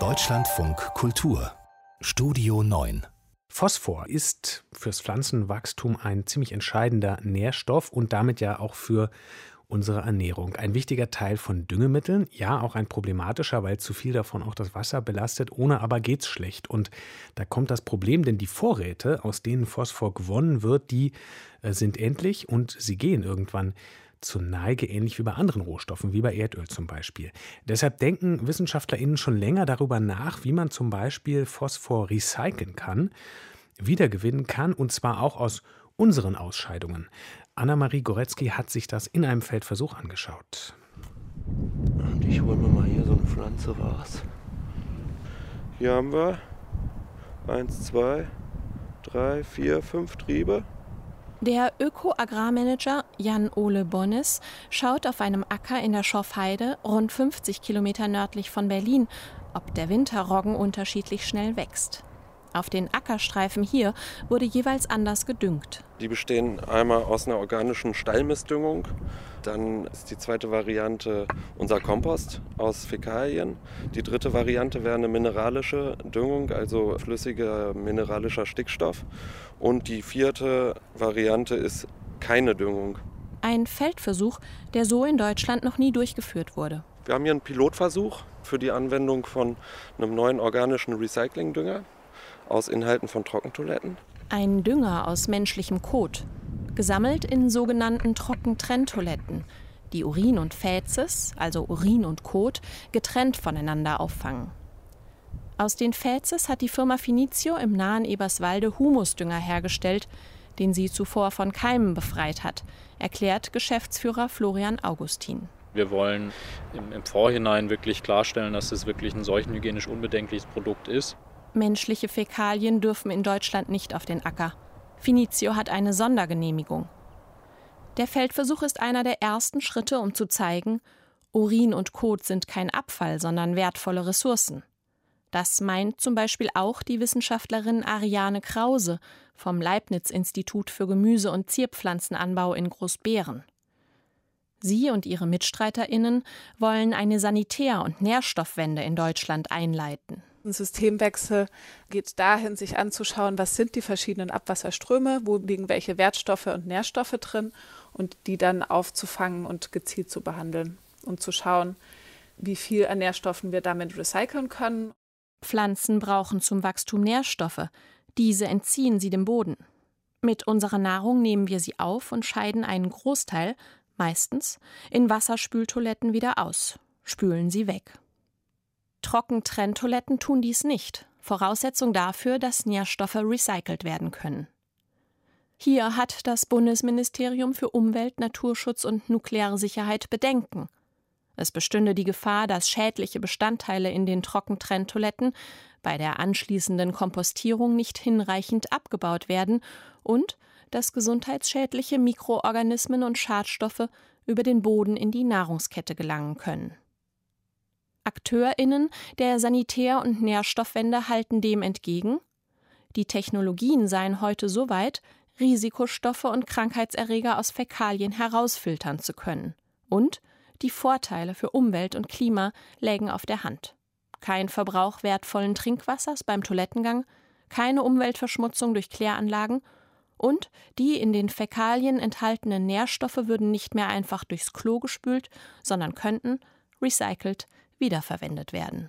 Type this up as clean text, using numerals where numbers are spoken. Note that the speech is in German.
Deutschlandfunk Kultur, Studio 9. Phosphor ist fürs Pflanzenwachstum ein ziemlich entscheidender Nährstoff und damit ja auch für unsere Ernährung. Ein wichtiger Teil von Düngemitteln, ja auch ein problematischer, weil zu viel davon auch das Wasser belastet. Ohne aber geht's schlecht. Und da kommt das Problem, denn die Vorräte, aus denen Phosphor gewonnen wird, die sind endlich und sie gehen irgendwann zur Neige, ähnlich wie bei anderen Rohstoffen, wie bei Erdöl zum Beispiel. Deshalb denken WissenschaftlerInnen schon länger darüber nach, wie man zum Beispiel Phosphor recyceln kann, wiedergewinnen kann und zwar auch aus unseren Ausscheidungen. Anna-Marie Goretzki hat sich das in einem Feldversuch angeschaut. Und ich hole mir mal hier so eine Pflanze raus. Hier haben wir 1, 2, 3, 4, 5 Triebe. Der Öko-Agrarmanager Jan Ole Bonnes schaut auf einem Acker in der Schorfheide, rund 50 Kilometer nördlich von Berlin, ob der Winterroggen unterschiedlich schnell wächst. Auf den Ackerstreifen hier wurde jeweils anders gedüngt. Die bestehen einmal aus einer organischen Stallmistdüngung, dann ist die zweite Variante unser Kompost aus Fäkalien. Die dritte Variante wäre eine mineralische Düngung, also flüssiger mineralischer Stickstoff. Und die vierte Variante ist keine Düngung. Ein Feldversuch, der so in Deutschland noch nie durchgeführt wurde. Wir haben hier einen Pilotversuch für die Anwendung von einem neuen organischen Recyclingdünger aus Inhalten von Trockentoiletten. Ein Dünger aus menschlichem Kot, gesammelt in sogenannten Trockentrenntoiletten, die Urin und Fäzes, also Urin und Kot, getrennt voneinander auffangen. Aus den Fäzes hat die Firma Finizio im nahen Eberswalde Humusdünger hergestellt, den sie zuvor von Keimen befreit hat, erklärt Geschäftsführer Florian Augustin. Wir wollen im Vorhinein wirklich klarstellen, dass es wirklich ein seuchenhygienisch unbedenkliches Produkt ist. Menschliche Fäkalien dürfen in Deutschland nicht auf den Acker. Finizio hat eine Sondergenehmigung. Der Feldversuch ist einer der ersten Schritte, um zu zeigen, Urin und Kot sind kein Abfall, sondern wertvolle Ressourcen. Das meint zum Beispiel auch die Wissenschaftlerin Ariane Krause vom Leibniz-Institut für Gemüse- und Zierpflanzenanbau in Großbeeren. Sie und ihre MitstreiterInnen wollen eine Sanitär- und Nährstoffwende in Deutschland einleiten. Ein Systemwechsel geht dahin, sich anzuschauen, was sind die verschiedenen Abwasserströme, wo liegen welche Wertstoffe und Nährstoffe drin und die dann aufzufangen und gezielt zu behandeln und zu schauen, wie viel an Nährstoffen wir damit recyceln können. Pflanzen brauchen zum Wachstum Nährstoffe. Diese entziehen sie dem Boden. Mit unserer Nahrung nehmen wir sie auf und scheiden einen Großteil, meistens, in Wasserspültoiletten wieder aus, spülen sie weg. Trockentrenntoiletten tun dies nicht. Voraussetzung dafür, dass Nährstoffe recycelt werden können. Hier hat das Bundesministerium für Umwelt, Naturschutz und nukleare Sicherheit Bedenken. Es bestünde die Gefahr, dass schädliche Bestandteile in den Trockentrenntoiletten bei der anschließenden Kompostierung nicht hinreichend abgebaut werden und dass gesundheitsschädliche Mikroorganismen und Schadstoffe über den Boden in die Nahrungskette gelangen können. AkteurInnen der Sanitär- und Nährstoffwende halten dem entgegen, die Technologien seien heute so weit, Risikostoffe und Krankheitserreger aus Fäkalien herausfiltern zu können. Und die Vorteile für Umwelt und Klima lägen auf der Hand. Kein Verbrauch wertvollen Trinkwassers beim Toilettengang, keine Umweltverschmutzung durch Kläranlagen und die in den Fäkalien enthaltenen Nährstoffe würden nicht mehr einfach durchs Klo gespült, sondern könnten recycelt wiederverwendet werden.